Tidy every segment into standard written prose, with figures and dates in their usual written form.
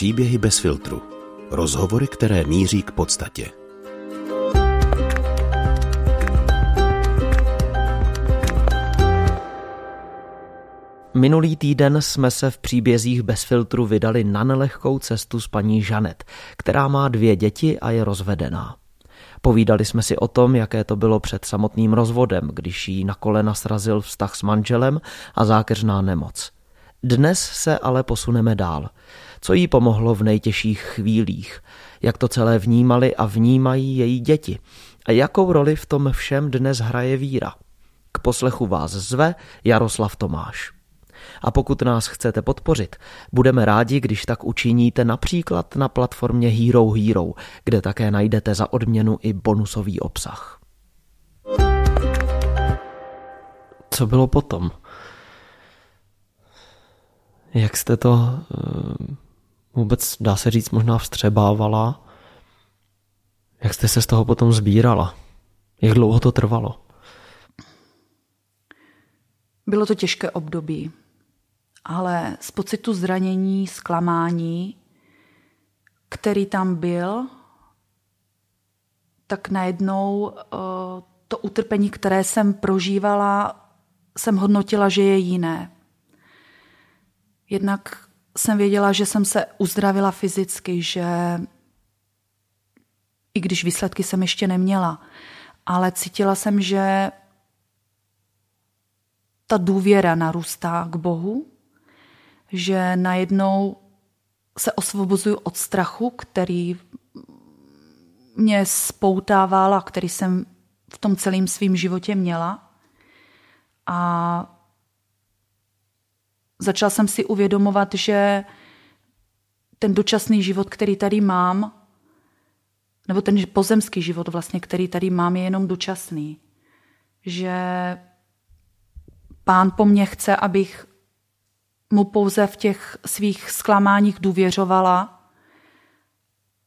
Příběhy bez filtru. Rozhovory, které míří k podstatě. Minulý týden jsme se v Příbězích bez filtru vydali na nelehkou cestu s paní Janette, která má 2 děti a je rozvedená. Povídali jsme si o tom, jaké to bylo před samotným rozvodem, když jí na kolena srazil vztah s manželem a zákeřná nemoc. Dnes se ale posuneme dál. Co jí pomohlo v nejtěžších chvílích? Jak to celé vnímali a vnímají její děti? A jakou roli v tom všem dnes hraje víra? K poslechu vás zve Jaroslav Tomáš. A pokud nás chcete podpořit, budeme rádi, když tak učiníte například na platformě Hero Hero, kde také najdete za odměnu i bonusový obsah. Co bylo potom? Jak jste to vůbec, dá se říct, možná vstřebávala? Jak jste se z toho potom sbírala? Jak dlouho to trvalo? Bylo to těžké období, ale z pocitu zranění, zklamání, který tam byl, tak najednou to utrpení, které jsem prožívala, jsem hodnotila, že je jiné. Jednak jsem věděla, že jsem se uzdravila fyzicky, že i když výsledky jsem ještě neměla, ale cítila jsem, že ta důvěra narůstá k Bohu, že najednou se osvobozuju od strachu, který mě spoutával a který jsem v tom celém svém životě měla. A začala jsem si uvědomovat, že ten dočasný život, který tady mám, nebo ten pozemský život vlastně, který tady mám, je jenom dočasný. Že Pán po mně chce, abych mu pouze v těch svých zklamáních důvěřovala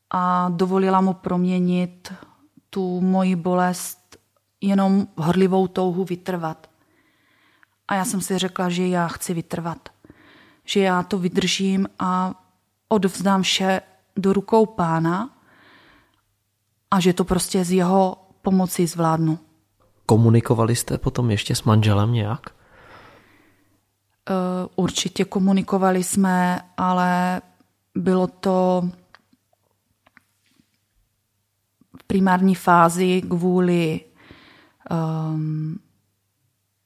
a dovolila mu proměnit tu moji bolest jenom v horlivou touhu vytrvat. A já jsem si řekla, že já chci vytrvat, že já to vydržím a odvzdám vše do rukou Pána a že to prostě z jeho pomoci zvládnu. Komunikovali jste potom ještě s manželem nějak? Určitě komunikovali jsme, ale bylo to v primární fázi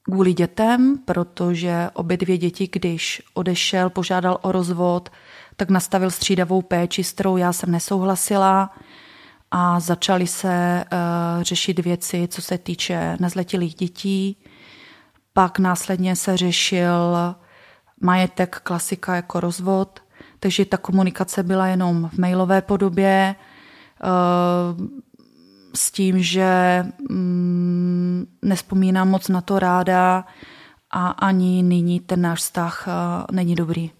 kvůli dětem, protože obě 2 děti, když odešel, požádal o rozvod, tak nastavil střídavou péči, s kterou já jsem nesouhlasila a začaly se řešit věci, co se týče nezletilých dětí. Pak následně se řešil majetek, klasika jako rozvod, takže ta komunikace byla jenom v mailové podobě s tím, že nespomínám moc na to ráda a ani nyní ten náš vztah není dobrý.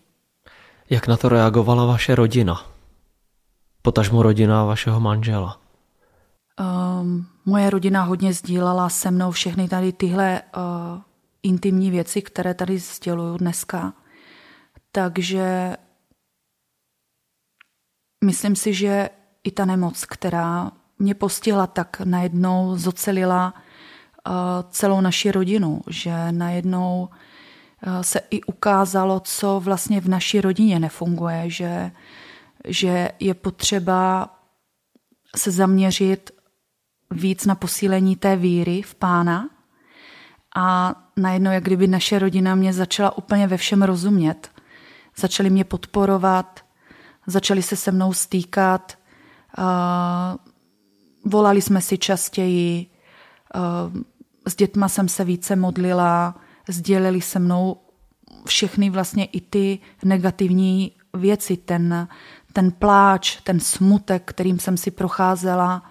Jak na to reagovala vaše rodina? Potažmo rodina vašeho manžela? Moje rodina hodně sdílala se mnou všechny tady tyhle intimní věci, které tady sděluju dneska. Takže myslím si, že i ta nemoc, která mě postihla, tak najednou zocelila celou naši rodinu, že najednou se i ukázalo, co vlastně v naší rodině nefunguje, že je potřeba se zaměřit víc na posílení té víry v Pána a najednou, jak kdyby naše rodina mě začala úplně ve všem rozumět. Začali mě podporovat, začali se mnou stýkat, volali jsme si častěji, s dětma jsem se více modlila, sdělili se mnou všechny vlastně i ty negativní věci, ten pláč, ten smutek, kterým jsem si procházela,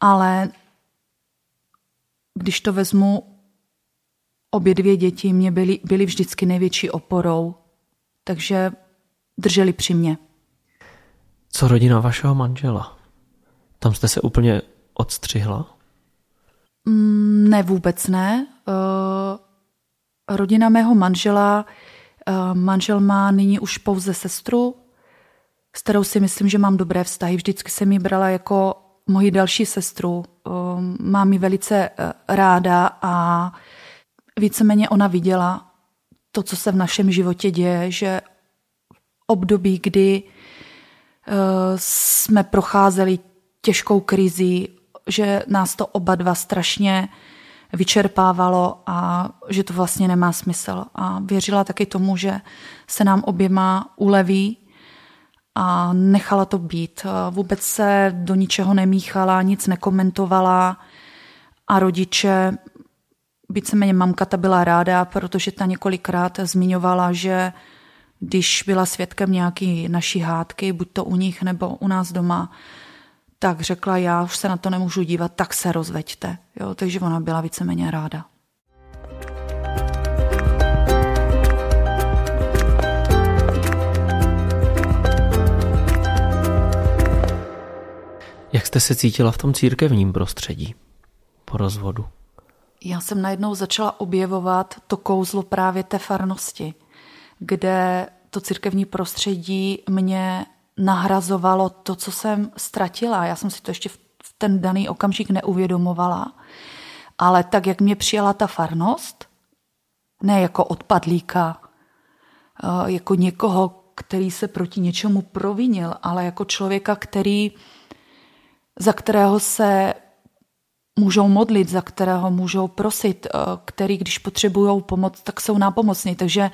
ale když to vezmu, obě 2 děti mě byly vždycky největší oporou, takže drželi při mě. Co rodina vašeho manžela? Tam jste se úplně odstřihla? Ne, vůbec ne. Rodina mého manžela, manžel má nyní už pouze sestru, s kterou si myslím, že mám dobré vztahy. Vždycky jsem ji brala jako moji další sestru. Mám ji velice ráda a víceméně ona viděla to, co se v našem životě děje, že období, kdy jsme procházeli těžkou krizi, že nás to oba dva strašně vyčerpávalo a že to vlastně nemá smysl. A věřila taky tomu, že se nám oběma uleví a nechala to být. Vůbec se do ničeho nemíchala, nic nekomentovala a rodiče, víceméně mamka, ta byla ráda, protože ta několikrát zmiňovala, že když byla svědkem nějaký naší hádky, buď to u nich nebo u nás doma, tak řekla, já už se na to nemůžu dívat, tak se rozveďte. Jo, takže ona byla víceméně ráda. Jak jste se cítila v tom církevním prostředí po rozvodu? Já jsem najednou začala objevovat to kouzlo právě té farnosti, kde to církevní prostředí mě nahrazovalo to, co jsem ztratila. Já jsem si to ještě v ten daný okamžik neuvědomovala, ale tak, jak mě přijala ta farnost, ne jako odpadlíka, jako někoho, který se proti něčemu provinil, ale jako člověka, za kterého se můžou modlit, za kterého můžou prosit, který, když potřebují pomoc, tak jsou nápomocní. Takže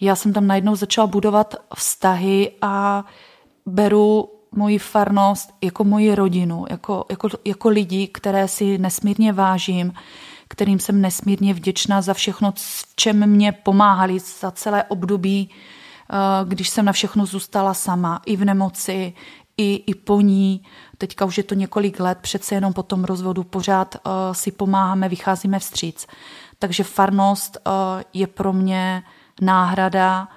já jsem tam najednou začala budovat vztahy a beru moji farnost jako moji rodinu, jako lidi, které si nesmírně vážím, kterým jsem nesmírně vděčná za všechno, v čem mě pomáhali za celé období, když jsem na všechno zůstala sama, i v nemoci, i po ní. Teďka už je to několik let, přece jenom po tom rozvodu pořád si pomáháme, vycházíme vstříc. Takže farnost je pro mě náhrada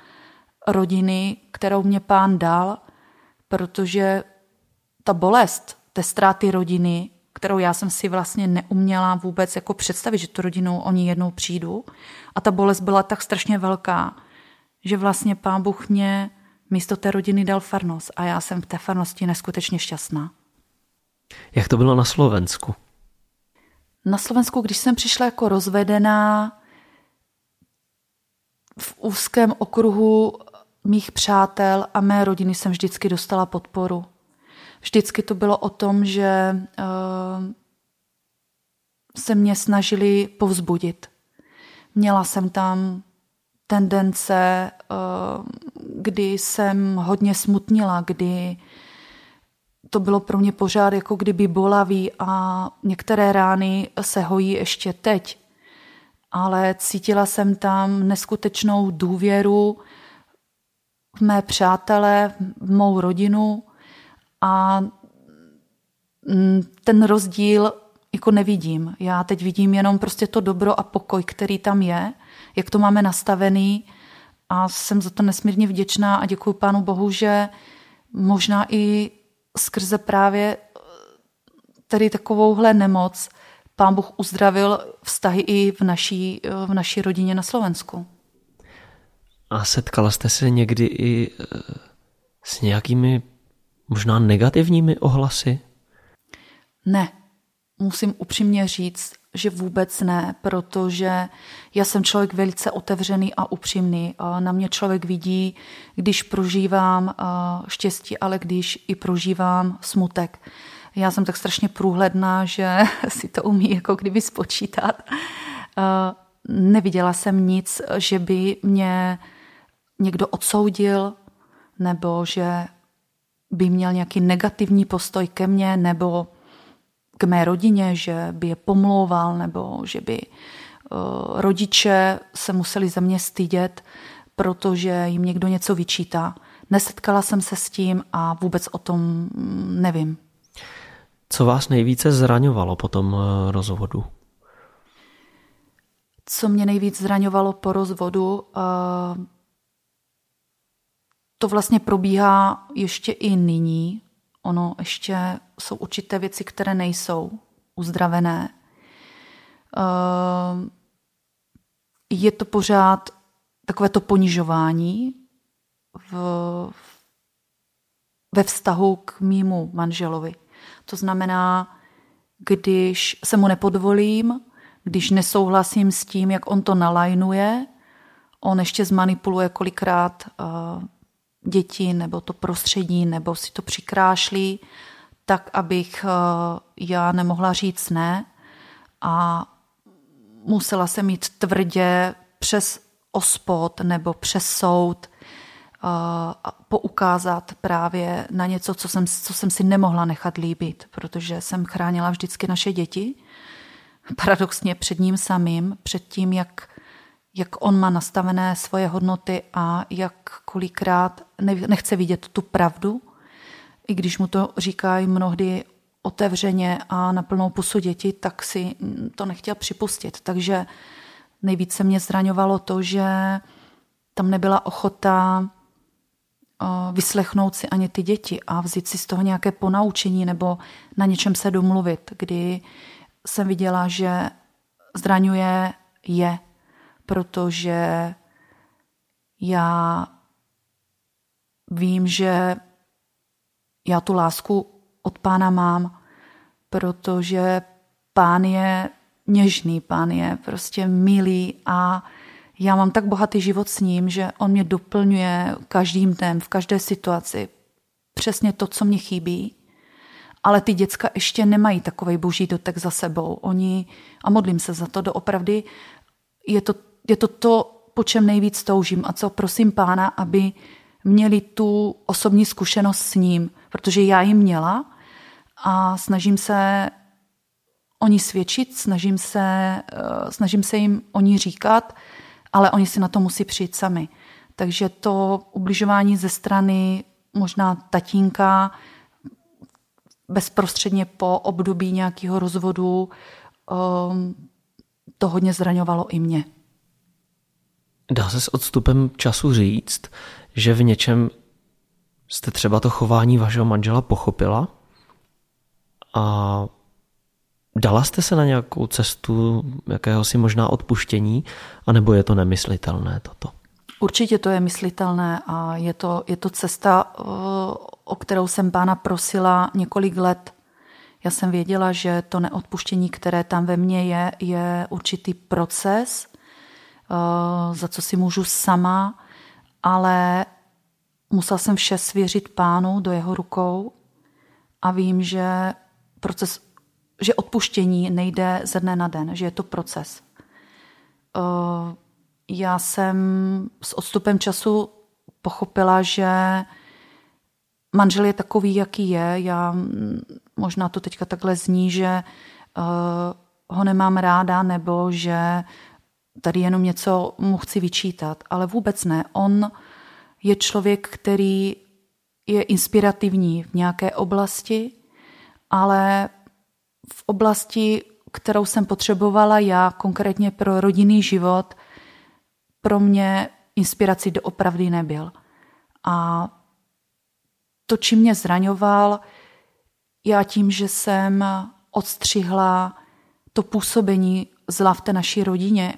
rodiny, kterou mě Pán dal, protože ta bolest té ztráty rodiny, kterou já jsem si vlastně neuměla vůbec jako představit, že tu rodinu o ní jednou přijdu, a ta bolest byla tak strašně velká, že vlastně Pán Bůh mě místo té rodiny dal farnost a já jsem v té farnosti neskutečně šťastná. Jak to bylo na Slovensku? Na Slovensku, když jsem přišla jako rozvedená, v úzkém okruhu mých přátel a mé rodiny jsem vždycky dostala podporu. Vždycky to bylo o tom, že se mě snažili povzbudit. Měla jsem tam tendence, kdy jsem hodně smutnila, kdy to bylo pro mě pořád jako kdyby bolavý a některé rány se hojí ještě teď. Ale cítila jsem tam neskutečnou důvěru v mé přátele, v mou rodinu a ten rozdíl jako nevidím. Já teď vidím jenom prostě to dobro a pokoj, který tam je, jak to máme nastavený, a jsem za to nesmírně vděčná a děkuji Pánu Bohu, že možná i skrze právě tady takovouhle nemoc Pán Bůh uzdravil vztahy i v naší rodině na Slovensku. A setkala jste se někdy i s nějakými možná negativními ohlasy? Ne, musím upřímně říct, že vůbec ne, protože já jsem člověk velice otevřený a upřímný. Na mě člověk vidí, když prožívám štěstí, ale když i prožívám smutek. Já jsem tak strašně průhledná, že si to umí jako kdyby spočítat. Neviděla jsem nic, že by mě někdo odsoudil, nebo že by měl nějaký negativní postoj ke mně, nebo k mé rodině, že by je pomlouval, nebo že by rodiče se museli za mě stydět, protože jim někdo něco vyčítá. Nesetkala jsem se s tím a vůbec o tom nevím. Co vás nejvíce zraňovalo po tom rozvodu? Co mě nejvíc zraňovalo po rozvodu, to vlastně probíhá ještě i nyní. Ono ještě jsou určité věci, které nejsou uzdravené. Je to pořád takové to ponižování v ve vztahu k mému manželovi. To znamená, když se mu nepodvolím, když nesouhlasím s tím, jak on to nalajnuje, on ještě zmanipuluje kolikrát děti nebo to prostředí, nebo si to přikrášlí, tak, abych já nemohla říct ne a musela jsem mít tvrdě přes OSPOD nebo přes soud poukázat právě na něco, co jsem si nemohla nechat líbit, protože jsem chránila vždycky naše děti, paradoxně před ním samým, před tím, jak on má nastavené svoje hodnoty a jak kolikrát nechce vidět tu pravdu, i když mu to říkají mnohdy otevřeně a na plnou pusu děti, tak si to nechtěl připustit. Takže nejvíce mě zraňovalo to, že tam nebyla ochota vyslechnout si ani ty děti a vzít si z toho nějaké ponaučení nebo na něčem se domluvit, kdy jsem viděla, že zraňuje je, protože já vím, že já tu lásku od Pána mám, protože Pán je něžný, Pán je prostě milý a já mám tak bohatý život s ním, že on mě doplňuje každým dnem, v každé situaci přesně to, co mě chybí. Ale ty děcka ještě nemají takovej boží dotek za sebou. Oni, a modlím se za to doopravdy, je to, po čem nejvíc toužím a co prosím Pána, aby měli tu osobní zkušenost s ním, protože já ji měla a snažím se o ní svědčit, snažím se jim o ní říkat, ale oni si na to musí přijít sami. Takže to ubližování ze strany možná tatínka bezprostředně po období nějakého rozvodu to hodně zraňovalo i mě. Dá se s odstupem času říct, že v něčem jste třeba to chování vašeho manžela pochopila a dala jste se na nějakou cestu jakéhosi možná odpuštění, anebo je to nemyslitelné toto? Určitě to je myslitelné a je to cesta, o kterou jsem Pána prosila několik let. Já jsem věděla, že to neodpuštění, které tam ve mně je určitý proces, za co si můžu sama, ale musela jsem vše svěřit Pánu do jeho rukou a vím, že že odpuštění nejde ze dne na den, že je to proces. Já jsem s odstupem času pochopila, že manžel je takový, jaký je. Já možná to teďka takhle zní, že ho nemám ráda nebo že tady jenom něco mu chci vyčítat, ale vůbec ne. On je člověk, který je inspirativní v nějaké oblasti, ale v oblasti, kterou jsem potřebovala já, konkrétně pro rodinný život, pro mě inspirací doopravdy nebyl. A to, čím mě zraňoval, já tím, že jsem odstřihla to působení zla v té naší rodině,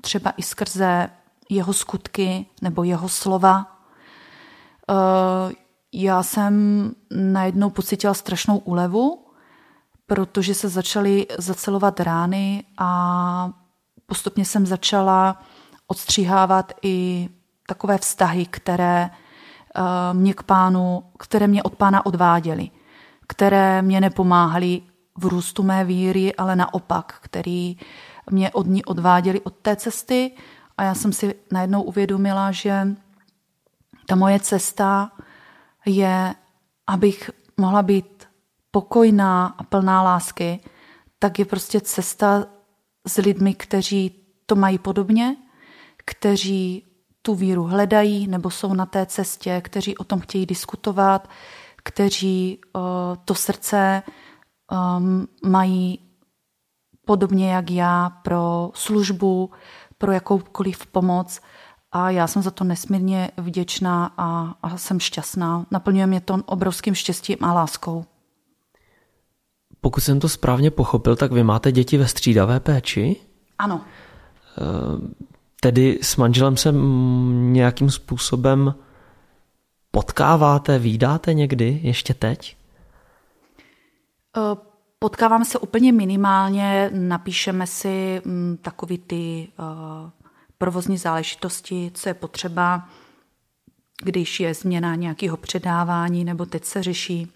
třeba i skrze jeho skutky nebo jeho slova, já jsem najednou pocítila strašnou úlevu, protože se začaly zacelovat rány a postupně jsem začala odstřihávat i takové vztahy, které mě k Pánu, které mě od Pána odváděly, které mě nepomáhaly v růstu mé víry, ale naopak, který mě od ní odváděly od té cesty a já jsem si najednou uvědomila, že ta moje cesta je, abych mohla být pokojná a plná lásky, tak je prostě cesta s lidmi, kteří to mají podobně, kteří tu víru hledají nebo jsou na té cestě, kteří o tom chtějí diskutovat, kteří to srdce mají podobně jak já pro službu, pro jakoukoliv pomoc a já jsem za to nesmírně vděčná a jsem šťastná. Naplňuje mě to obrovským štěstím a láskou. Pokud jsem to správně pochopil, tak vy máte děti ve střídavé péči? Ano. Tedy s manželem se nějakým způsobem potkáváte, vídáte někdy ještě teď? Potkávám se úplně minimálně, napíšeme si takový ty provozní záležitosti, co je potřeba, když je změna nějakého předávání, nebo teď se řeší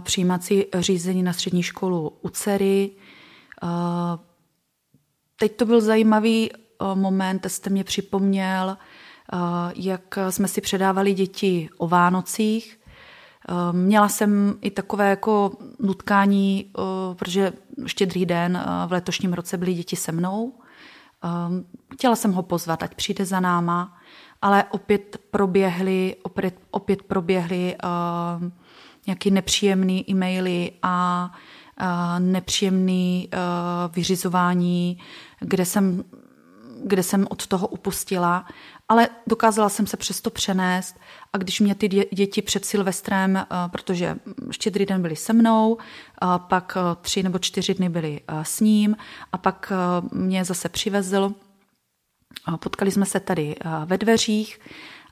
přijímací řízení na střední školu u dcery. Teď to byl zajímavý moment, jste mě připomněl, jak jsme si předávali děti o Vánocích. Měla jsem i takové jako nutkání, protože Štědrý den v letošním roce byly děti se mnou. Chtěla jsem ho pozvat, ať přijde za náma, ale opět proběhly nějaký nepříjemný e-maily a nepříjemný vyřizování, kde jsem od toho upustila, ale dokázala jsem se přesto přenést a když mě ty děti před Silvestrem, protože Štědrý den byly se mnou, pak 3 nebo 4 dny byly s ním a pak mě zase přivezl, potkali jsme se tady ve dveřích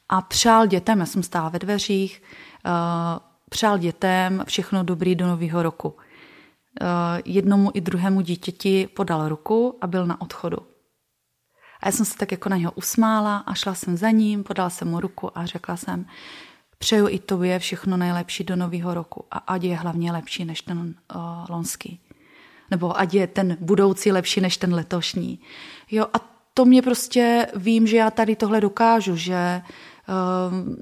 a přál dětem, já jsem stála ve dveřích, přál dětem všechno dobrý do nového roku. Jednomu i druhému dítěti podal ruku a byl na odchodu. A já jsem se tak jako na něho usmála a šla jsem za ním, podala jsem mu ruku a řekla jsem, přeju i tobě všechno nejlepší do nového roku a ať je hlavně lepší než ten loňský. Nebo ať je ten budoucí lepší než ten letošní. Jo, a to mě prostě, vím, že já tady tohle dokážu, že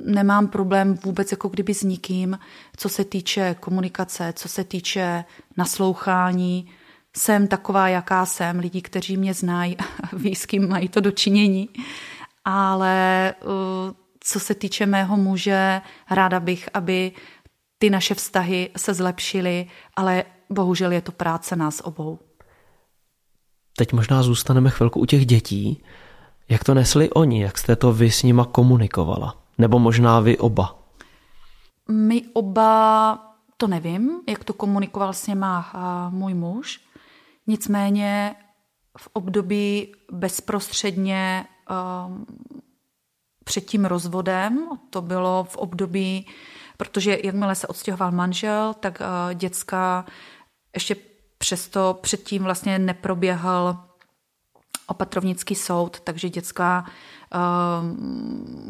nemám problém vůbec jako kdyby s nikým, co se týče komunikace, co se týče naslouchání. Jsem taková, jaká jsem. Lidi, kteří mě znají, ví, s kým mají to dočinění. Ale co se týče mého muže, ráda bych, aby ty naše vztahy se zlepšily, ale bohužel je to práce nás obou. Teď možná zůstaneme chvilku u těch dětí. Jak to nesli oni? Jak jste to vy s nima komunikovala? Nebo možná vy oba? My oba to nevím, jak to komunikoval s nima můj muž. Nicméně v období bezprostředně před tím rozvodem, to bylo v období, protože jakmile se odstěhoval manžel, tak děcka ještě přesto předtím vlastně neproběhl opatrovnický soud, takže děcka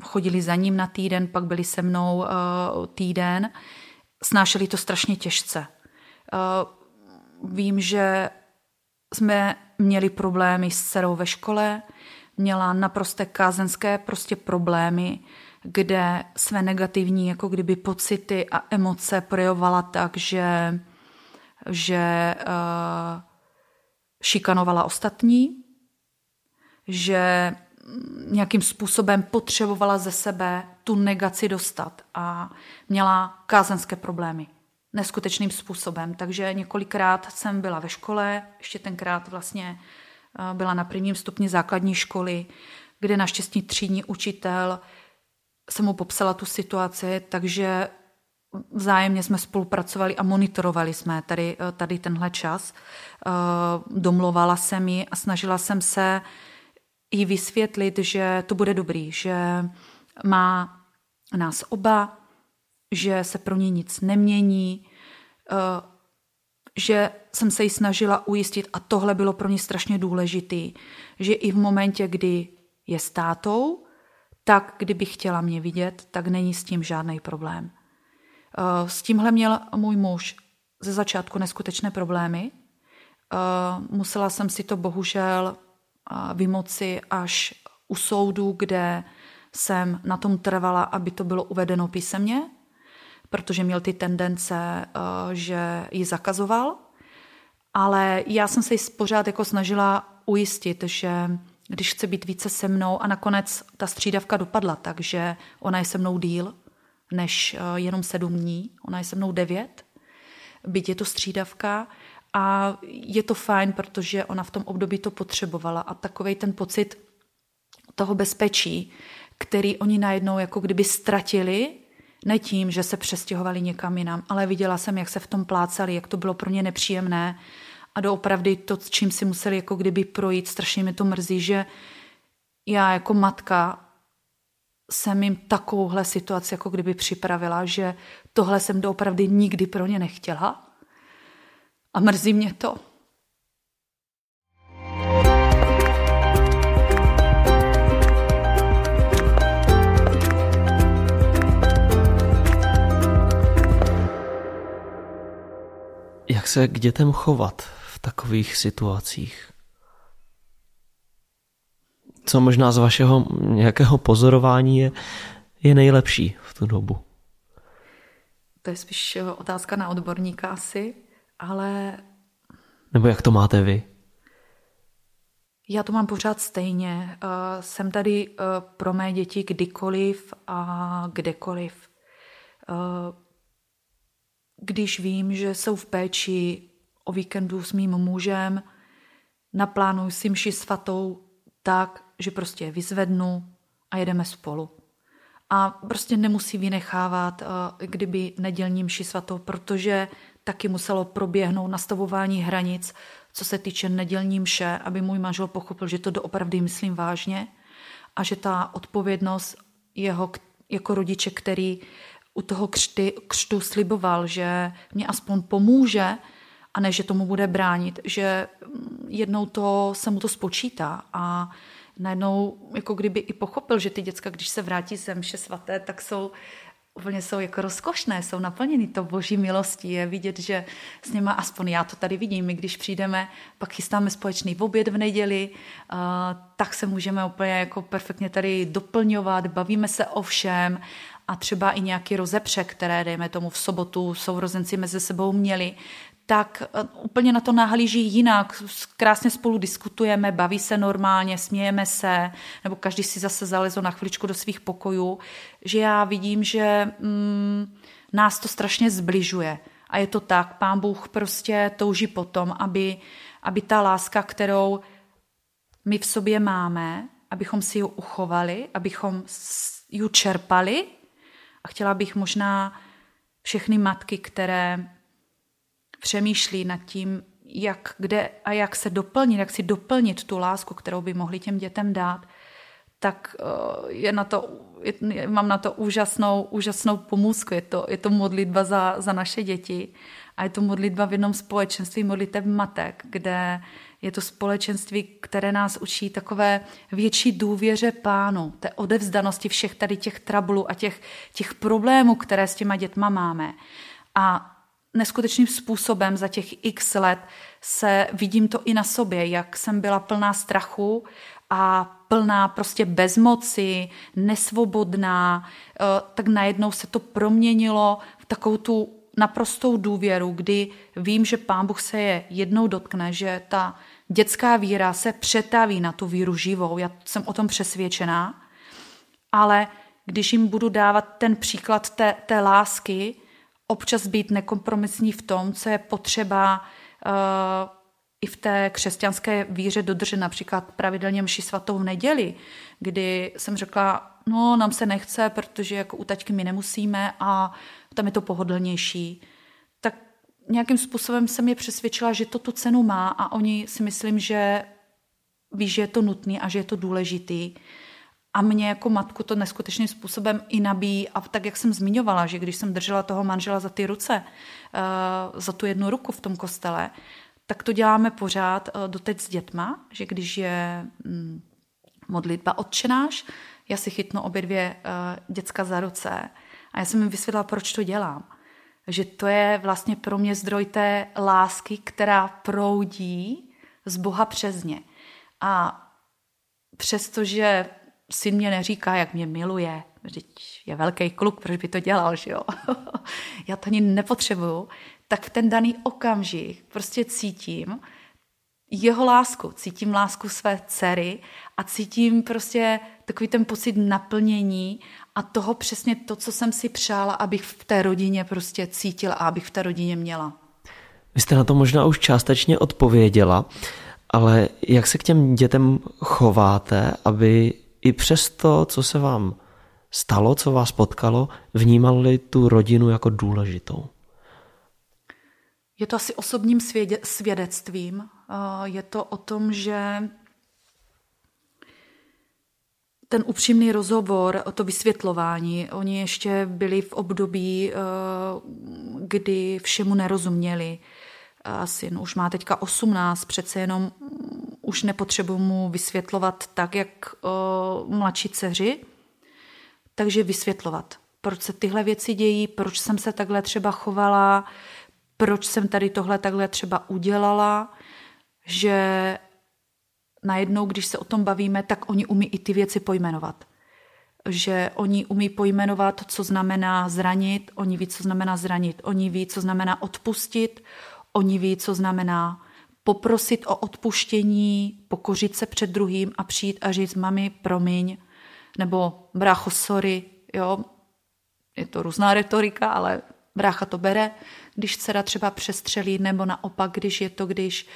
chodili za ním na týden, pak byli se mnou týden. Snášeli to strašně těžce. Vím, že jsme měli problémy s dcerou ve škole, měla naprosté kázeňské prostě problémy, kde své negativní jako kdyby pocity a emoce projevovala tak, že šikanovala ostatní, že nějakým způsobem potřebovala ze sebe tu negaci dostat a měla kázeňské problémy neskutečným způsobem. Takže několikrát jsem byla ve škole, ještě tenkrát vlastně byla na prvním stupni základní školy, kde naštěstí třídní učitel jsem mu popsala tu situaci, takže vzájemně jsme spolupracovali a monitorovali jsme tady tenhle čas. Domlouvala jsem ji a snažila jsem se jí vysvětlit, že to bude dobrý, že má nás oba, že se pro ně nic nemění, že jsem se jí snažila ujistit a tohle bylo pro ně strašně důležitý, že i v momentě, kdy je s tátou, tak kdyby chtěla mě vidět, tak není s tím žádný problém. S tímhle měl můj muž ze začátku neskutečné problémy. Musela jsem si to bohužel vymoci až u soudu, kde jsem na tom trvala, aby to bylo uvedeno písemně, protože měl ty tendence, že ji zakazoval. Ale já jsem se ji pořád jako snažila ujistit, že když chce být více se mnou a nakonec ta střídavka dopadla, takže ona je se mnou díl než jenom 7 dní, ona je se mnou 9, byť je to střídavka a je to fajn, protože ona v tom období to potřebovala a takovej ten pocit toho bezpečí, který oni najednou jako kdyby ztratili, ne tím, že se přestěhovali někam jinam, ale viděla jsem, jak se v tom plácali, jak to bylo pro ně nepříjemné a doopravdy to, s čím si museli jako kdyby projít, strašně mi to mrzí, že já jako matka jsem jim takovouhle situaci jako kdyby připravila, že tohle jsem doopravdy nikdy pro ně nechtěla a mrzí mě to. Jak se k dětem chovat v takových situacích? Co možná z vašeho nějakého pozorování je nejlepší v tu dobu? To je spíš otázka na odborníka asi, ale... Nebo jak to máte vy? Já to mám pořád stejně. Jsem tady pro mé děti kdykoliv a kdekoliv. Když vím, že jsou v péči o víkendu s mým mužem, naplánuji si mši svatou tak, že prostě je vyzvednu a jedeme spolu. A prostě nemusí vynechávat kdyby nedělní mši svatou, protože taky muselo proběhnout nastavování hranic, co se týče nedělní mše, aby můj manžel pochopil, že to doopravdy myslím vážně a že ta odpovědnost jeho jako rodiče, který u toho křtu sliboval, že mě aspoň pomůže a ne, že tomu bude bránit, že jednou to se mu to spočítá a najednou jako kdyby i pochopil, že ty děcka, když se vrátí ze mše svaté, tak jsou úplně jsou jako rozkošné, jsou naplněny to boží milostí, je vidět, že s nima, aspoň já to tady vidím, my když přijdeme, pak chystáme společný oběd v neděli, tak se můžeme úplně jako perfektně tady doplňovat, bavíme se o všem. A třeba i nějaký rozepře, které, dejme tomu, v sobotu sourozenci mezi sebou měli, tak úplně na to nahlíží jinak. Krásně spolu diskutujeme, baví se normálně, smějeme se, nebo každý si zase zalezl na chviličku do svých pokojů, že já vidím, že nás to strašně zbližuje. A je to tak, Pán Bůh prostě touží potom, aby ta láska, kterou my v sobě máme, abychom si ji uchovali, abychom ji čerpali. A chtěla bych možná všechny matky, které přemýšlí nad tím, jak kde a jak se doplnit, jak si doplnit tu lásku, kterou by mohli těm dětem dát, tak mám na to úžasnou pomůcku. Je to modlitba za naše děti a je to modlitba v jednom společenství modlitev matek, kde je to společenství, které nás učí takové větší důvěře Pánu, té odevzdanosti všech tady těch trablů a těch problémů, které s těma dětma máme. A neskutečným způsobem za těch x let se vidím to i na sobě, jak jsem byla plná strachu a plná prostě bezmoci, nesvobodná, tak najednou se to proměnilo v takovou tu naprostou důvěru, kdy vím, že Pán Bůh se je jednou dotkne, že ta dětská víra se přetaví na tu víru živou. Já jsem o tom přesvědčená, ale když jim budu dávat ten příklad té lásky, občas být nekompromisní v tom, co je potřeba i v té křesťanské víře dodržet, například pravidelně mši svatou v neděli, kdy jsem řekla, no nám se nechce, protože jako u taťky my nemusíme a tam je to pohodlnější. Tak nějakým způsobem jsem je přesvědčila, že to tu cenu má a oni si myslím, že ví, že je to nutné a že je to důležitý. A mě jako matku to neskutečným způsobem i nabíjí. A tak, jak jsem zmiňovala, že když jsem držela toho manžela za ty ruce, za tu jednu ruku v tom kostele, tak to děláme pořád doteď s dětma, že když je modlitba Otčenáš, já si chytnu obě dvě děcka za ruce. A já jsem jim vysvětlila, proč to dělám. Že to je vlastně pro mě zdroj té lásky, která proudí z Boha přes ně. A přestože syn mě neříká, jak mě miluje, vždyť je velký kluk, proč by to dělal, že jo? Já to ani nepotřebuju. Tak v ten daný okamžik prostě cítím jeho lásku. Cítím lásku své dcery a cítím prostě takový ten pocit naplnění a toho přesně to, co jsem si přála, abych v té rodině prostě cítila a abych v té rodině měla. Vy jste na to možná už částečně odpověděla, ale jak se k těm dětem chováte, aby i přes to, co se vám stalo, co vás potkalo, vnímali tu rodinu jako důležitou? Je to asi osobním svědectvím. Je to o tom, že ten upřímný rozhovor, to vysvětlování, oni ještě byli v období, kdy všemu nerozuměli. Syn už má teďka 18, přece jenom už nepotřebuji mu vysvětlovat tak, jak mladší dceři. Takže vysvětlovat, proč se tyhle věci dějí, proč jsem se takhle třeba chovala, proč jsem tady tohle takhle třeba udělala, že najednou, když se o tom bavíme, tak oni umí i ty věci pojmenovat. Že oni umí pojmenovat, co znamená zranit, oni ví, co znamená zranit, oni ví, co znamená odpustit, oni ví, co znamená poprosit o odpuštění, pokořit se před druhým a přijít a říct mami, promiň, nebo brácho, sorry, jo, je to různá retorika, ale brácha to bere, když dcera třeba přestřelí, nebo naopak, když je to, když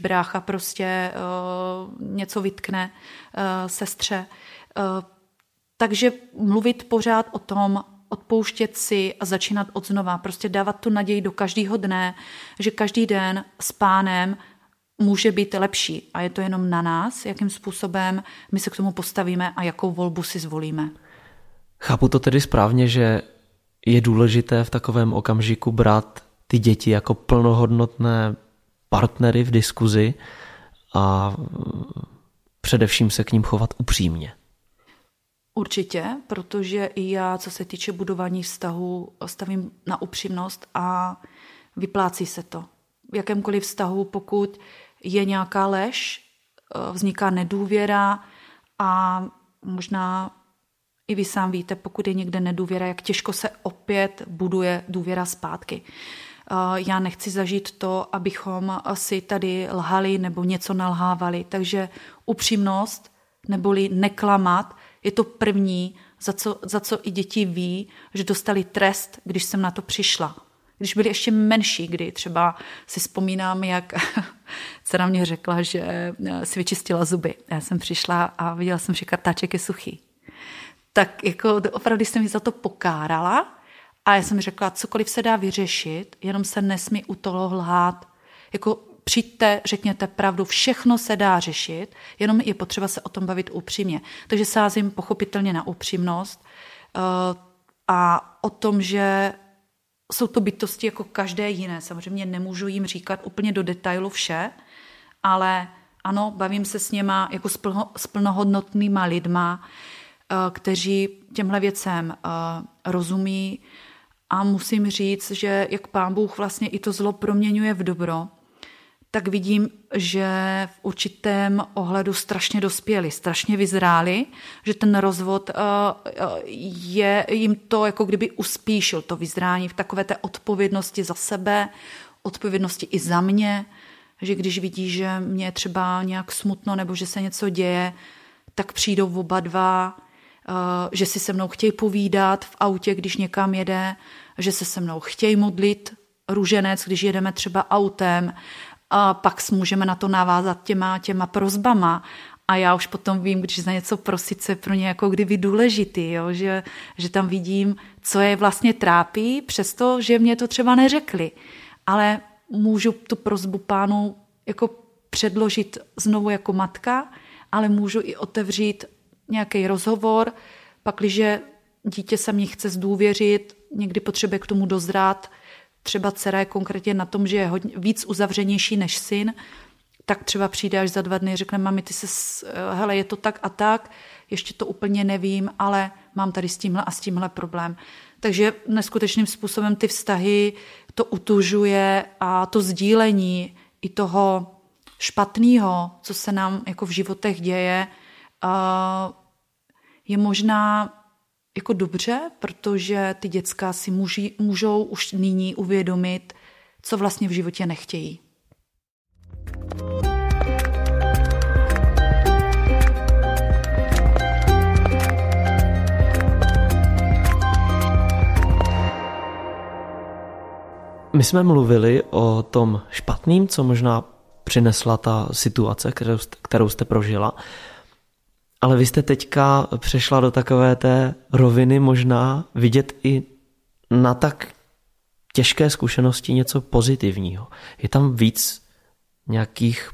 brácha prostě něco vytkne sestře. Takže mluvit pořád o tom, odpouštět si a začínat odznova, prostě dávat tu naději do každého dne, že každý den s pánem může být lepší a je to jenom na nás, jakým způsobem my se k tomu postavíme a jakou volbu si zvolíme. Chápu to tedy správně, že je důležité v takovém okamžiku brát ty děti jako plnohodnotné partnery v diskuzi a především se k nim chovat upřímně. Určitě, protože i já, co se týče budování vztahu, stavím na upřímnost a vyplácí se to. V jakémkoliv vztahu, pokud je nějaká lež, vzniká nedůvěra a možná i vy sám víte, pokud je někde nedůvěra, jak těžko se opět buduje důvěra zpátky. Já nechci zažít to, abychom si tady lhali nebo něco nalhávali, takže upřímnost neboli neklamat je to první, za co i děti ví, že dostali trest, když jsem na to přišla. Když byli ještě menší, kdy třeba si vzpomínám, jak dcera mě řekla, že si vyčistila zuby. Já jsem přišla a viděla jsem, že kartáček je suchý. Tak jako opravdu jsem ji za to pokárala a já jsem řekla, cokoliv se dá vyřešit, jenom se nesmí u toho lhát. Jako přijďte, řekněte pravdu, všechno se dá řešit, jenom je potřeba se o tom bavit upřímně. Takže sázím pochopitelně na upřímnost a o tom, že jsou to bytosti jako každé jiné. Samozřejmě nemůžu jim říkat úplně do detailu vše, ale ano, bavím se s něma jako s plnohodnotnýma lidma, kteří těmhle věcem rozumí a musím říct, že jak Pán Bůh vlastně i to zlo proměňuje v dobro, tak vidím, že v určitém ohledu strašně dospěli, strašně vyzráli, že ten rozvod je jim to, jako kdyby uspíšil to vyzrání v takové té odpovědnosti za sebe, odpovědnosti i za mě, že když vidí, že mě je třeba nějak smutno nebo že se něco děje, tak přijdou oba dva, že si se mnou chtějí povídat v autě, když někam jede, že se mnou chtějí modlit růženec, když jedeme třeba autem, a pak můžeme na to navázat těma prosbama a já už potom vím, když za něco prosit se pro ně jako kdyby důležitý, jo? Že tam vidím, co je vlastně trápí, přesto, že mě to třeba neřekli, ale můžu tu prosbu pánu jako předložit znovu jako matka, ale můžu i otevřít nějaký rozhovor, pakliže dítě se mě chce zdůvěřit, někdy potřebuje k tomu dozrát, třeba dcera je konkrétně na tom, že je víc uzavřenější než syn, tak třeba přijde až za 2 dny a řekne, mami, ty se, hele, je to tak a tak, ještě to úplně nevím, ale mám tady s tímhle a s tímhle problém. Takže neskutečným způsobem ty vztahy to utužuje a to sdílení i toho špatného, co se nám jako v životech děje, je možná jako dobře, protože ty děcka si můžou už nyní uvědomit, co vlastně v životě nechtějí. My jsme mluvili o tom špatném, co možná přinesla ta situace, kterou jste prožila. Ale vy jste teďka přešla do takové té roviny možná vidět i na tak těžké zkušenosti něco pozitivního. Je tam víc nějakých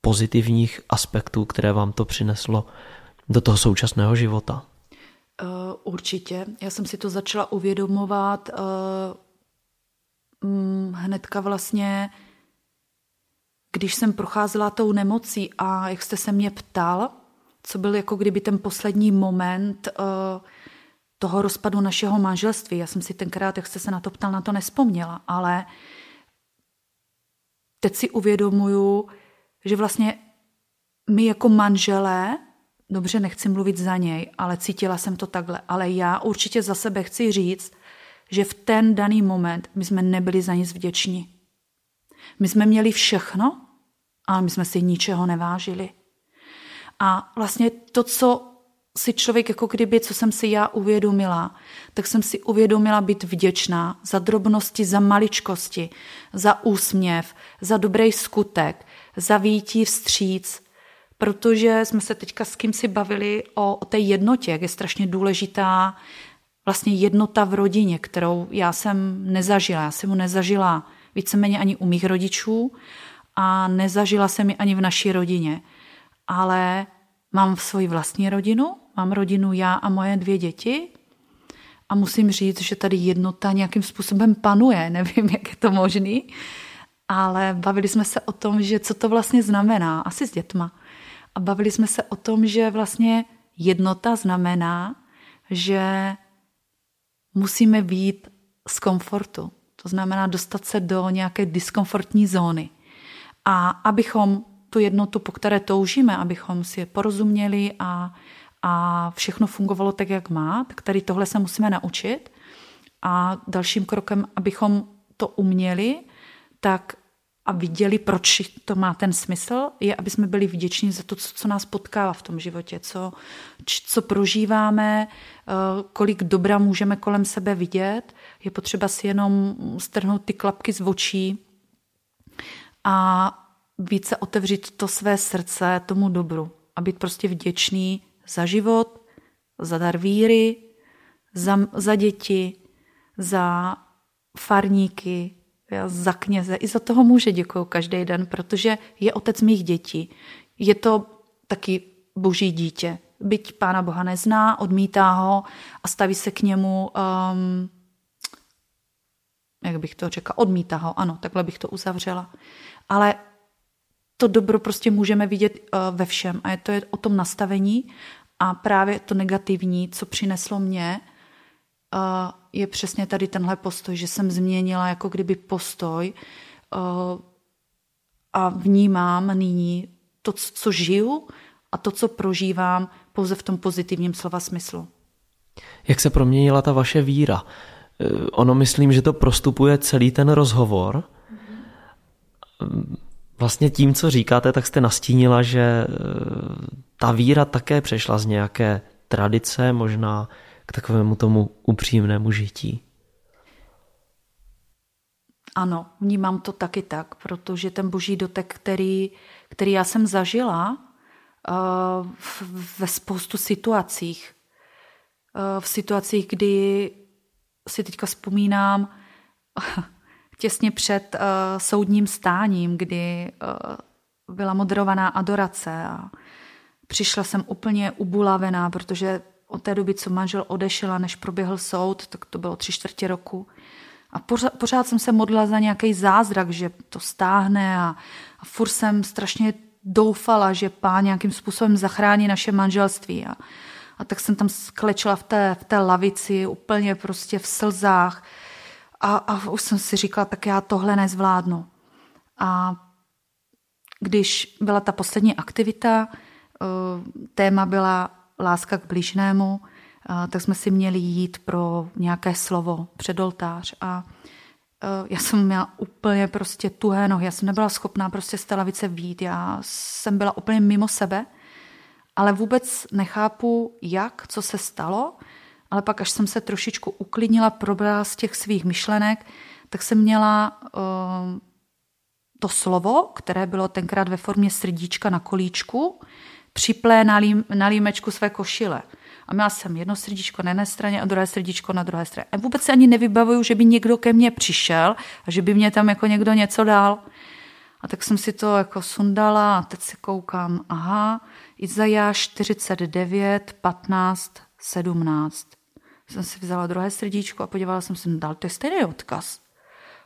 pozitivních aspektů, které vám to přineslo do toho současného života? Určitě. Já jsem si to začala uvědomovat hnedka vlastně, když jsem procházela tou nemocí a jak jste se mě ptal, co byl jako kdyby ten poslední moment toho rozpadu našeho manželství. Já jsem si tenkrát, jak jste se na to ptal, na to nespomněla, ale teď si uvědomuju, že vlastně my jako manželé, dobře, nechci mluvit za něj, ale cítila jsem to takhle, ale já určitě za sebe chci říct, že v ten daný moment my jsme nebyli za nic vděční. My jsme měli všechno, ale my jsme si ničeho nevážili. A vlastně to, co si člověk, jako kdyby, co jsem si já uvědomila, tak jsem si uvědomila být vděčná za drobnosti, za maličkosti, za úsměv, za dobrý skutek, za výjití vstříc, protože jsme se teďka s kým si bavili o té jednotě, jak je strašně důležitá vlastně jednota v rodině, kterou já jsem nezažila. Já jsem mu nezažila víceméně ani u mých rodičů a nezažila jsem ji ani v naší rodině. Ale mám svoji vlastní rodinu, mám rodinu já a moje 2 děti a musím říct, že tady jednota nějakým způsobem panuje, nevím, jak je to možný, ale bavili jsme se o tom, že co to vlastně znamená, asi s dětma. A bavili jsme se o tom, že vlastně jednota znamená, že musíme vyjít z komfortu. To znamená dostat se do nějaké diskomfortní zóny. A abychom tu jednotu, po které toužíme, abychom si je porozuměli a všechno fungovalo tak, jak má, tak tady tohle se musíme naučit. A dalším krokem, abychom to uměli, tak a viděli, proč to má ten smysl, je, aby jsme byli vděční za to, co nás potkává v tom životě, co prožíváme, kolik dobra můžeme kolem sebe vidět. Je potřeba si jenom strhnout ty klapky z očí a více otevřít to své srdce tomu dobru a být prostě vděčný za život, za dar víry, za děti, za farníky, za kněze, i za toho muže děkuju každý den, protože je otec mých dětí. Je to taky boží dítě. Byť Pána Boha nezná, odmítá ho a staví se k němu, jak bych to řekla, odmítá ho, ano, takhle bych to uzavřela. Ale to dobro prostě můžeme vidět ve všem a to je o tom nastavení a právě to negativní, co přineslo mě, je přesně tady tenhle postoj, že jsem změnila jako kdyby postoj a vnímám nyní to, co žiju a to, co prožívám pouze v tom pozitivním slova smyslu. Jak se proměnila ta vaše víra? Ono myslím, že to prostupuje celý ten rozhovor. Vlastně tím, co říkáte, tak jste nastínila, že ta víra také přešla z nějaké tradice, možná k takovému tomu upřímnému žití. Ano, vnímám to taky tak, protože ten boží dotek, který já jsem zažila ve spoustu situacích, v situacích, kdy si teďka vzpomínám těsně před soudním stáním, kdy byla moderovaná adorace a přišla jsem úplně ubulavená, protože od té doby, co manžel odešel a než proběhl soud, tak to bylo 3/4 roku. A pořád jsem se modlila za nějaký zázrak, že to stáhne a furt jsem strašně doufala, že Pán nějakým způsobem zachrání naše manželství. A tak jsem tam sklečela v té lavici, úplně prostě v slzách. A už jsem si říkala, tak já tohle nezvládnu. A když byla ta poslední aktivita, téma byla láska k blížnému, tak jsme si měli jít pro nějaké slovo před oltář a já jsem měla úplně prostě tuhé nohy, já jsem nebyla schopná prostě z té lavice vyjít, já jsem byla úplně mimo sebe, ale vůbec nechápu jak, co se stalo, ale pak, až jsem se trošičku uklidnila, probrala z těch svých myšlenek, tak jsem měla to slovo, které bylo tenkrát ve formě srdíčka na kolíčku, připlé na límečku své košile. A měla jsem jedno srdíčko na jedné straně a druhé srdíčko na druhé straně. A vůbec se ani nevybavuju, že by někdo ke mně přišel a že by mě tam jako někdo něco dal. A tak jsem si to jako sundala a teď si koukám, aha, Izajáš 49, 15, 17. Jsem si vzala druhé srdíčko a podívala jsem se, dal to je stejný odkaz.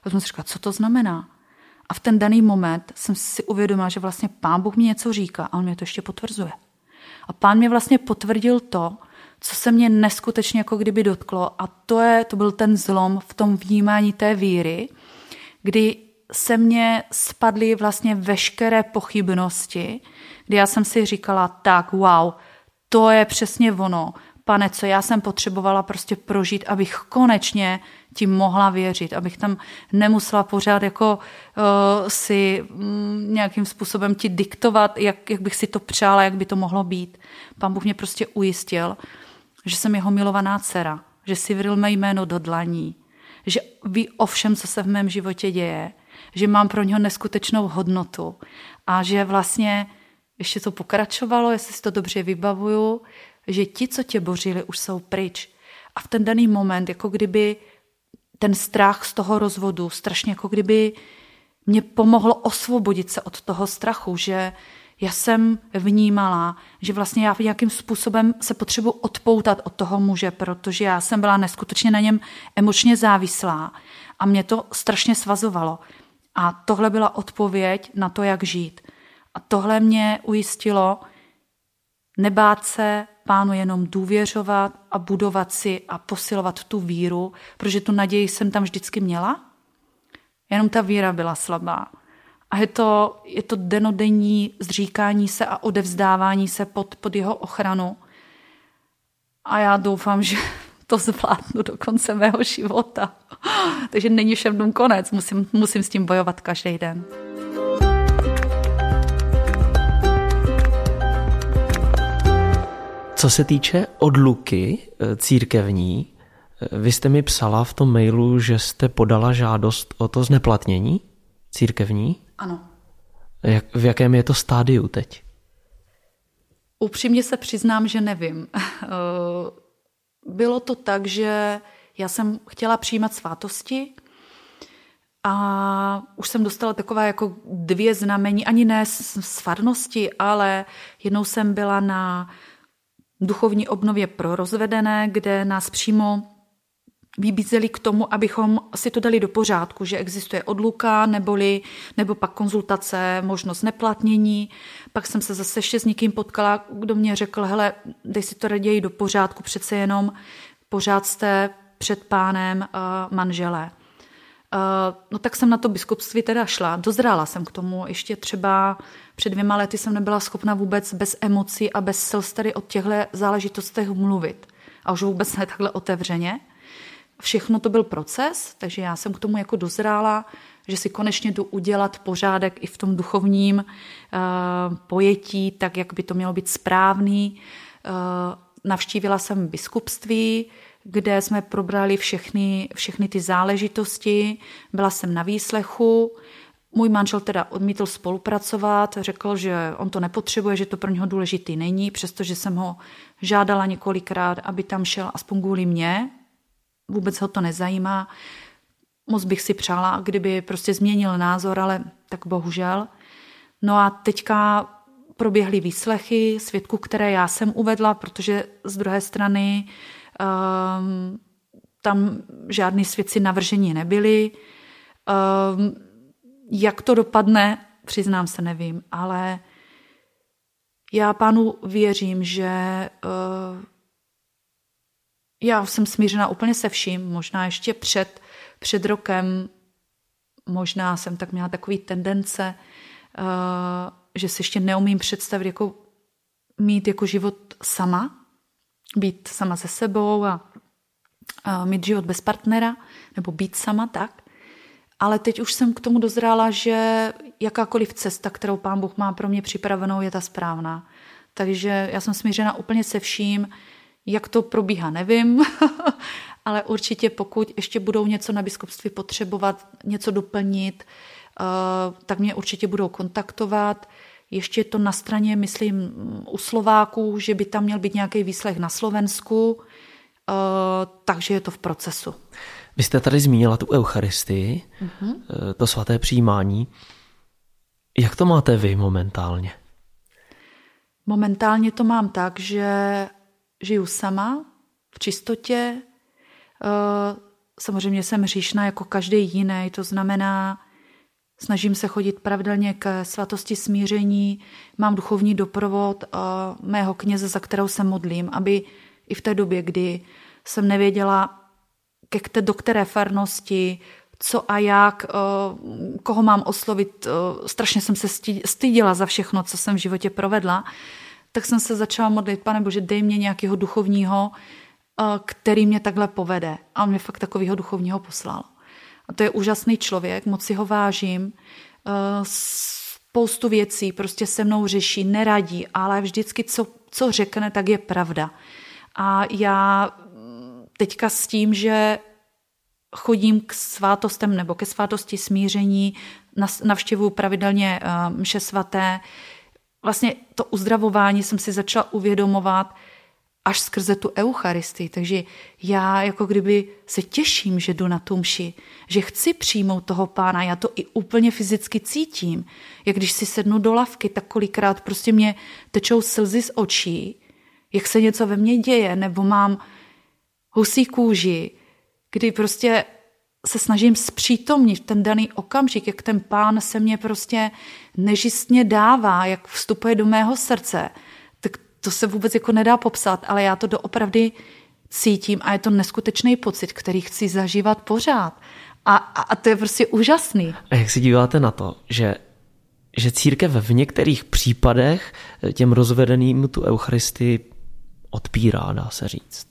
A jsem si říkala, co to znamená? A v ten daný moment jsem si uvědomila, že vlastně Pán Bůh mi něco říká a on mě to ještě potvrzuje. A Pán mě vlastně potvrdil to, co se mě neskutečně jako kdyby dotklo, a to byl ten zlom v tom vnímání té víry, kdy se mě spadly vlastně veškeré pochybnosti, kdy já jsem si říkala, tak wow, to je přesně ono, Pane, co já jsem potřebovala prostě prožít, abych konečně ti mohla věřit, abych tam nemusela pořád jako nějakým způsobem ti diktovat, jak bych si to přála, jak by to mohlo být. Pán Bůh mě prostě ujistil, že jsem jeho milovaná dcera, že si vryl mé jméno do dlaní, že ví o všem, co se v mém životě děje, že mám pro něho neskutečnou hodnotu a že vlastně, ještě to pokračovalo, jestli si to dobře vybavuju, že ti, co tě bořili, už jsou pryč. A v ten daný moment, jako kdyby ten strach z toho rozvodu, strašně jako kdyby mě pomohlo osvobodit se od toho strachu, že já jsem vnímala, že vlastně já nějakým způsobem se potřebuji odpoutat od toho muže, protože já jsem byla neskutečně na něm emočně závislá a mě to strašně svazovalo. A tohle byla odpověď na to, jak žít. A tohle mě ujistilo nebát se Pánu, jenom důvěřovat a budovat si a posilovat tu víru, protože tu naději jsem tam vždycky měla, jenom ta víra byla slabá. A je to denodenní zříkání se a odevzdávání se pod jeho ochranu. A já doufám, že to zvládnu do konce mého života. Takže není všem dnům konec, musím s tím bojovat každý den. Co se týče odluky církevní, vy jste mi psala v tom mailu, že jste podala žádost o to zneplatnění církevní? Ano. V jakém je to stádiu teď? Upřímně se přiznám, že nevím. Bylo to tak, že já jsem chtěla přijímat svátosti a už jsem dostala taková jako 2 znamení, ani ne z farnosti, ale jednou jsem byla na duchovní obnově pro rozvedené, kde nás přímo vybízeli k tomu, abychom si to dali do pořádku, že existuje odluka nebo pak konzultace, možnost neplatnění. Pak jsem se zase ještě s někým potkala, kdo mě řekl, hele, dej si to raději do pořádku, přece jenom pořád jste před Pánem manželé. No tak jsem na to biskupství teda šla, dozrála jsem k tomu, ještě třeba před 2 lety jsem nebyla schopna vůbec bez emocí a bez slz tady o těchto záležitostech mluvit a už vůbec ne takhle otevřeně. Všechno to byl proces, takže já jsem k tomu jako dozrála, že si konečně jdu udělat pořádek i v tom duchovním pojetí, tak jak by to mělo být správný. Navštívila jsem biskupství, kde jsme probrali všechny ty záležitosti. Byla jsem na výslechu. Můj manžel teda odmítl spolupracovat, řekl, že on to nepotřebuje, že to pro něho důležitý není, přestože jsem ho žádala několikrát, aby tam šel aspoň kvůli mě. Vůbec ho to nezajímá. Moc bych si přála, kdyby prostě změnil názor, ale tak bohužel. No a teďka proběhly výslechy svědků, které já jsem uvedla, protože z druhé strany tam žádný svědci navržení nebyli. Jak to dopadne, přiznám se, nevím, ale já Pánu věřím, že já jsem smířena úplně se vším, možná ještě před rokem, možná jsem tak měla takový tendence, že si ještě neumím představit, jako mít jako život sama, být sama se sebou a mít život bez partnera, nebo být sama, tak. Ale teď už jsem k tomu dozrála, že jakákoliv cesta, kterou Pán Bůh má pro mě připravenou, je ta správná. Takže já jsem smířena úplně se vším, jak to probíhá, nevím, ale určitě pokud ještě budou něco na biskupství potřebovat, něco doplnit, tak mě určitě budou kontaktovat. Ještě je to na straně, myslím, u Slováků, že by tam měl být nějaký výslech na Slovensku, takže je to v procesu. Vy jste tady zmínila tu eucharistii, to svaté přijímání. Jak to máte vy momentálně? Momentálně to mám tak, že žiju sama, v čistotě. Samozřejmě jsem hříšná jako každý jiný, to znamená, snažím se chodit pravidelně ke svatosti smíření, mám duchovní doprovod mého kněze, za kterou se modlím, aby i v té době, kdy jsem nevěděla, do které farnosti, co a jak, koho mám oslovit, strašně jsem se stydila za všechno, co jsem v životě provedla, tak jsem se začala modlit, Pane Bože, dej mě nějakého duchovního, který mě takhle povede. A on mě fakt takového duchovního poslal. A to je úžasný člověk, moc si ho vážím, spoustu věcí prostě se mnou řeší, neradí, ale vždycky, co řekne, tak je pravda. A já teďka s tím, že chodím k svátostem nebo ke svátosti smíření, navštěvuju pravidelně mše svaté. Vlastně to uzdravování jsem si začala uvědomovat až skrze tu eucharistii. Takže já jako kdyby se těším, že jdu na tu mši, že chci přijmout toho Pána. Já to i úplně fyzicky cítím. Jak když si sednu do lavky, tak kolikrát prostě mě tečou slzy z očí, jak se něco ve mně děje, nebo mám husí kůži, kdy prostě se snažím zpřítomnit ten daný okamžik, jak ten Pán se mě prostě nežistně dává, jak vstupuje do mého srdce, tak to se vůbec jako nedá popsat, ale já to doopravdy cítím a je to neskutečný pocit, který chci zažívat pořád. A to je prostě úžasný. A jak si díváte na to, že církev v některých případech těm rozvedeným tu eucharistii odpírá, dá se říct?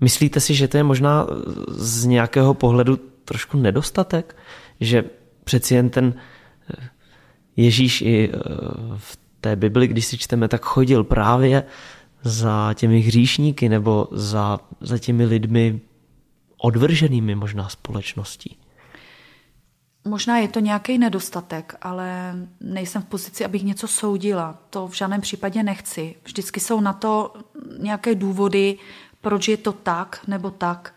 Myslíte si, že to je možná z nějakého pohledu trošku nedostatek? Že přeci jen ten Ježíš i v té Bibli, když si čteme, tak chodil právě za těmi hříšníky nebo za těmi lidmi odvrženými možná společností. Možná je to nějaký nedostatek, ale nejsem v pozici, abych něco soudila. To v žádném případě nechci. Vždycky jsou na to nějaké důvody, proč je to tak nebo tak.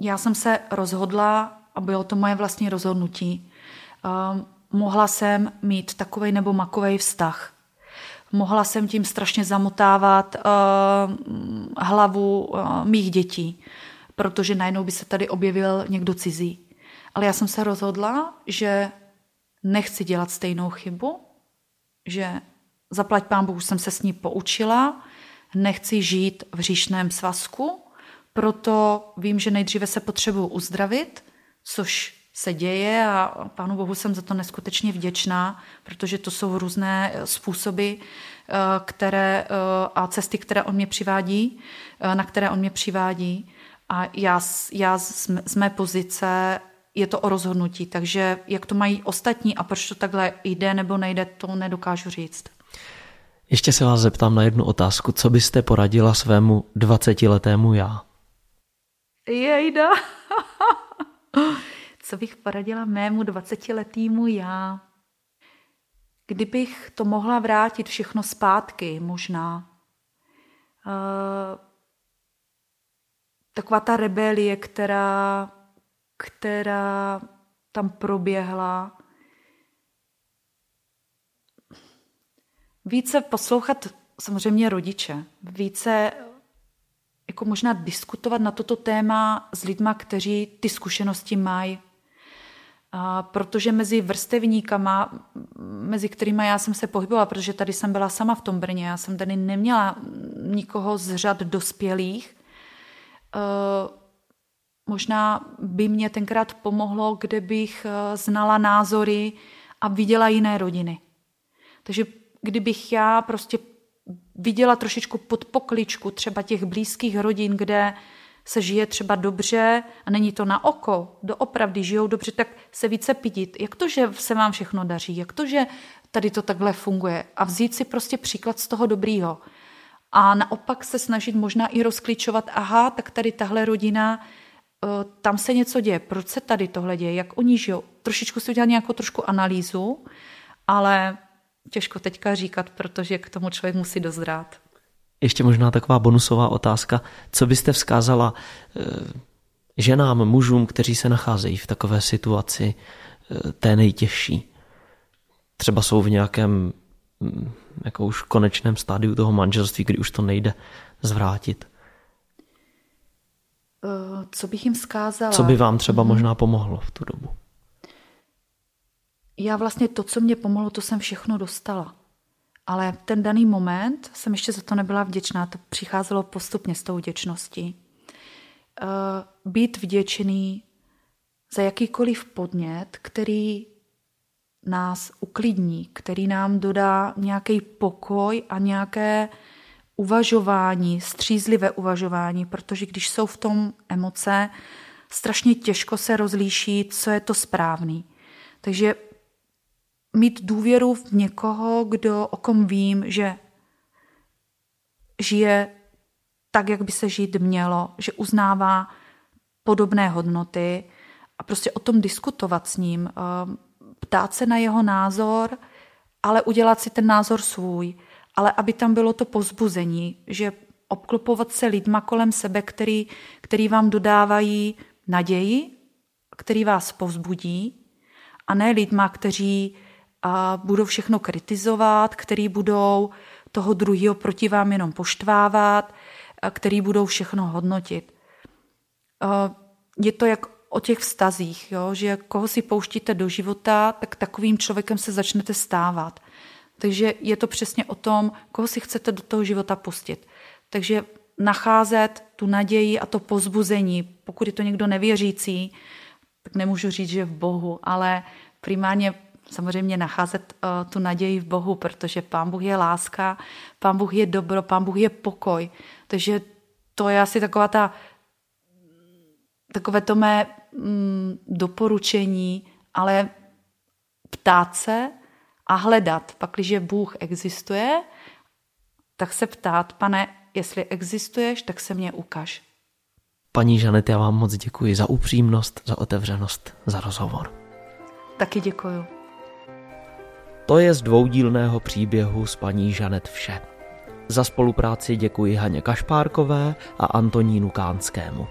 Já jsem se rozhodla a bylo to moje vlastní rozhodnutí. Mohla jsem mít takovej nebo makovej vztah. Mohla jsem tím strašně zamotávat hlavu mých dětí, protože najednou by se tady objevil někdo cizí. Ale já jsem se rozhodla, že nechci dělat stejnou chybu, že zaplať Pán Bohu jsem se s ní poučila, nechci žít v hříšném svazku, proto vím, že nejdříve se potřebuji uzdravit, což se děje a Pánu Bohu jsem za to neskutečně vděčná, protože to jsou různé způsoby a cesty, které on mě přivádí, na které on mě přivádí. A já z mé pozice je to o rozhodnutí, takže jak to mají ostatní a proč to takhle jde nebo nejde, to nedokážu říct. Ještě se vás zeptám na jednu otázku. Co byste poradila svému 20-letému já? Jejda. Co bych poradila mému 20-letému já? Kdybych to mohla vrátit všechno zpátky, možná. Taková ta rebelie, která tam proběhla, více poslouchat samozřejmě rodiče, více jako možná diskutovat na toto téma s lidma, kteří ty zkušenosti mají. Protože mezi vrstevníkama, mezi kterými já jsem se pohybovala, protože tady jsem byla sama v tom Brně, já jsem tady neměla nikoho z řad dospělých, možná by mě tenkrát pomohlo, kdybych znala názory a viděla jiné rodiny. Takže kdybych já prostě viděla trošičku pod pokličku třeba těch blízkých rodin, kde se žije třeba dobře a není to na oko, doopravdy žijou dobře, tak se více pídit. Jak to, že se vám všechno daří? Jak to, že tady to takhle funguje? A vzít si prostě příklad z toho dobrýho. A naopak se snažit možná i rozklíčovat, aha, tak tady tahle rodina, tam se něco děje. Proč se tady tohle děje? Jak oni žijou? Trošičku si udělat nějakou trošku analýzu, ale těžko teďka říkat, protože k tomu člověk musí dozrát. Ještě možná taková bonusová otázka. Co byste vzkázala ženám, mužům, kteří se nacházejí v takové situaci té nejtěžší? Třeba jsou v nějakém jako už v konečném stádiu toho manželství, kdy už to nejde zvrátit? Co bych jim vzkázala? Co by vám třeba možná pomohlo v tu dobu? Já vlastně to, co mě pomohlo, to jsem všechno dostala. Ale ten daný moment jsem ještě za to nebyla vděčná. To přicházelo postupně s tou vděčností. Být vděčný za jakýkoliv podnět, který nás uklidní, který nám dodá nějaký pokoj a nějaké uvažování, střízlivé uvažování, protože když jsou v tom emoce, strašně těžko se rozlíší, co je to správný. Takže mít důvěru v někoho, o kom vím, že žije tak, jak by se žít mělo, že uznává podobné hodnoty a prostě o tom diskutovat s ním, ptát se na jeho názor, ale udělat si ten názor svůj, ale aby tam bylo to povzbuzení, že obklopovat se lidma kolem sebe, který vám dodávají naději, který vás povzbudí, a ne lidma, kteří budou všechno kritizovat, kteří budou toho druhého proti vám jenom poštvávat, kteří budou všechno hodnotit. Je to jak o těch vztazích, jo? Že koho si pouštíte do života, tak takovým člověkem se začnete stávat. Takže je to přesně o tom, koho si chcete do toho života pustit. Takže nacházet tu naději a to povzbuzení. Pokud je to někdo nevěřící, tak nemůžu říct, že v Bohu, ale primárně samozřejmě nacházet tu naději v Bohu, protože Pán Bůh je láska, Pán Bůh je dobro, Pán Bůh je pokoj. Takže to je asi takové to mé doporučení, ale ptát se a hledat. Pakliže Bůh existuje, tak se ptát, Pane, jestli existuješ, tak se mě ukaž. Paní Janette, já vám moc děkuji za upřímnost, za otevřenost, za rozhovor. Taky děkuju. To je z dvoudílného příběhu s paní Janette vše. Za spolupráci děkuji Haně Kašpárkové a Antonínu Kánskému.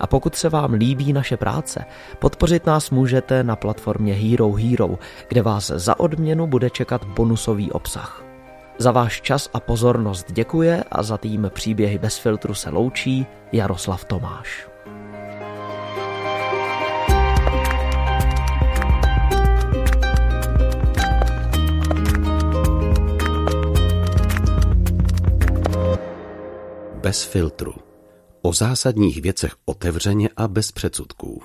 A pokud se vám líbí naše práce, podpořit nás můžete na platformě Hero Hero, kde vás za odměnu bude čekat bonusový obsah. Za váš čas a pozornost děkuje a za tým Příběhy bez filtru se loučí Jaroslav Tomáš. Bez filtru. O zásadních věcech otevřeně a bez předsudků.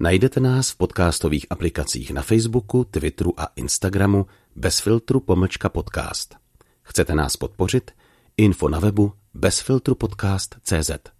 Najdete nás v podcastových aplikacích na Facebooku, Twitteru a Instagramu bezfiltru_podcast. Chcete nás podpořit? Info na webu bezfiltrupodcast.cz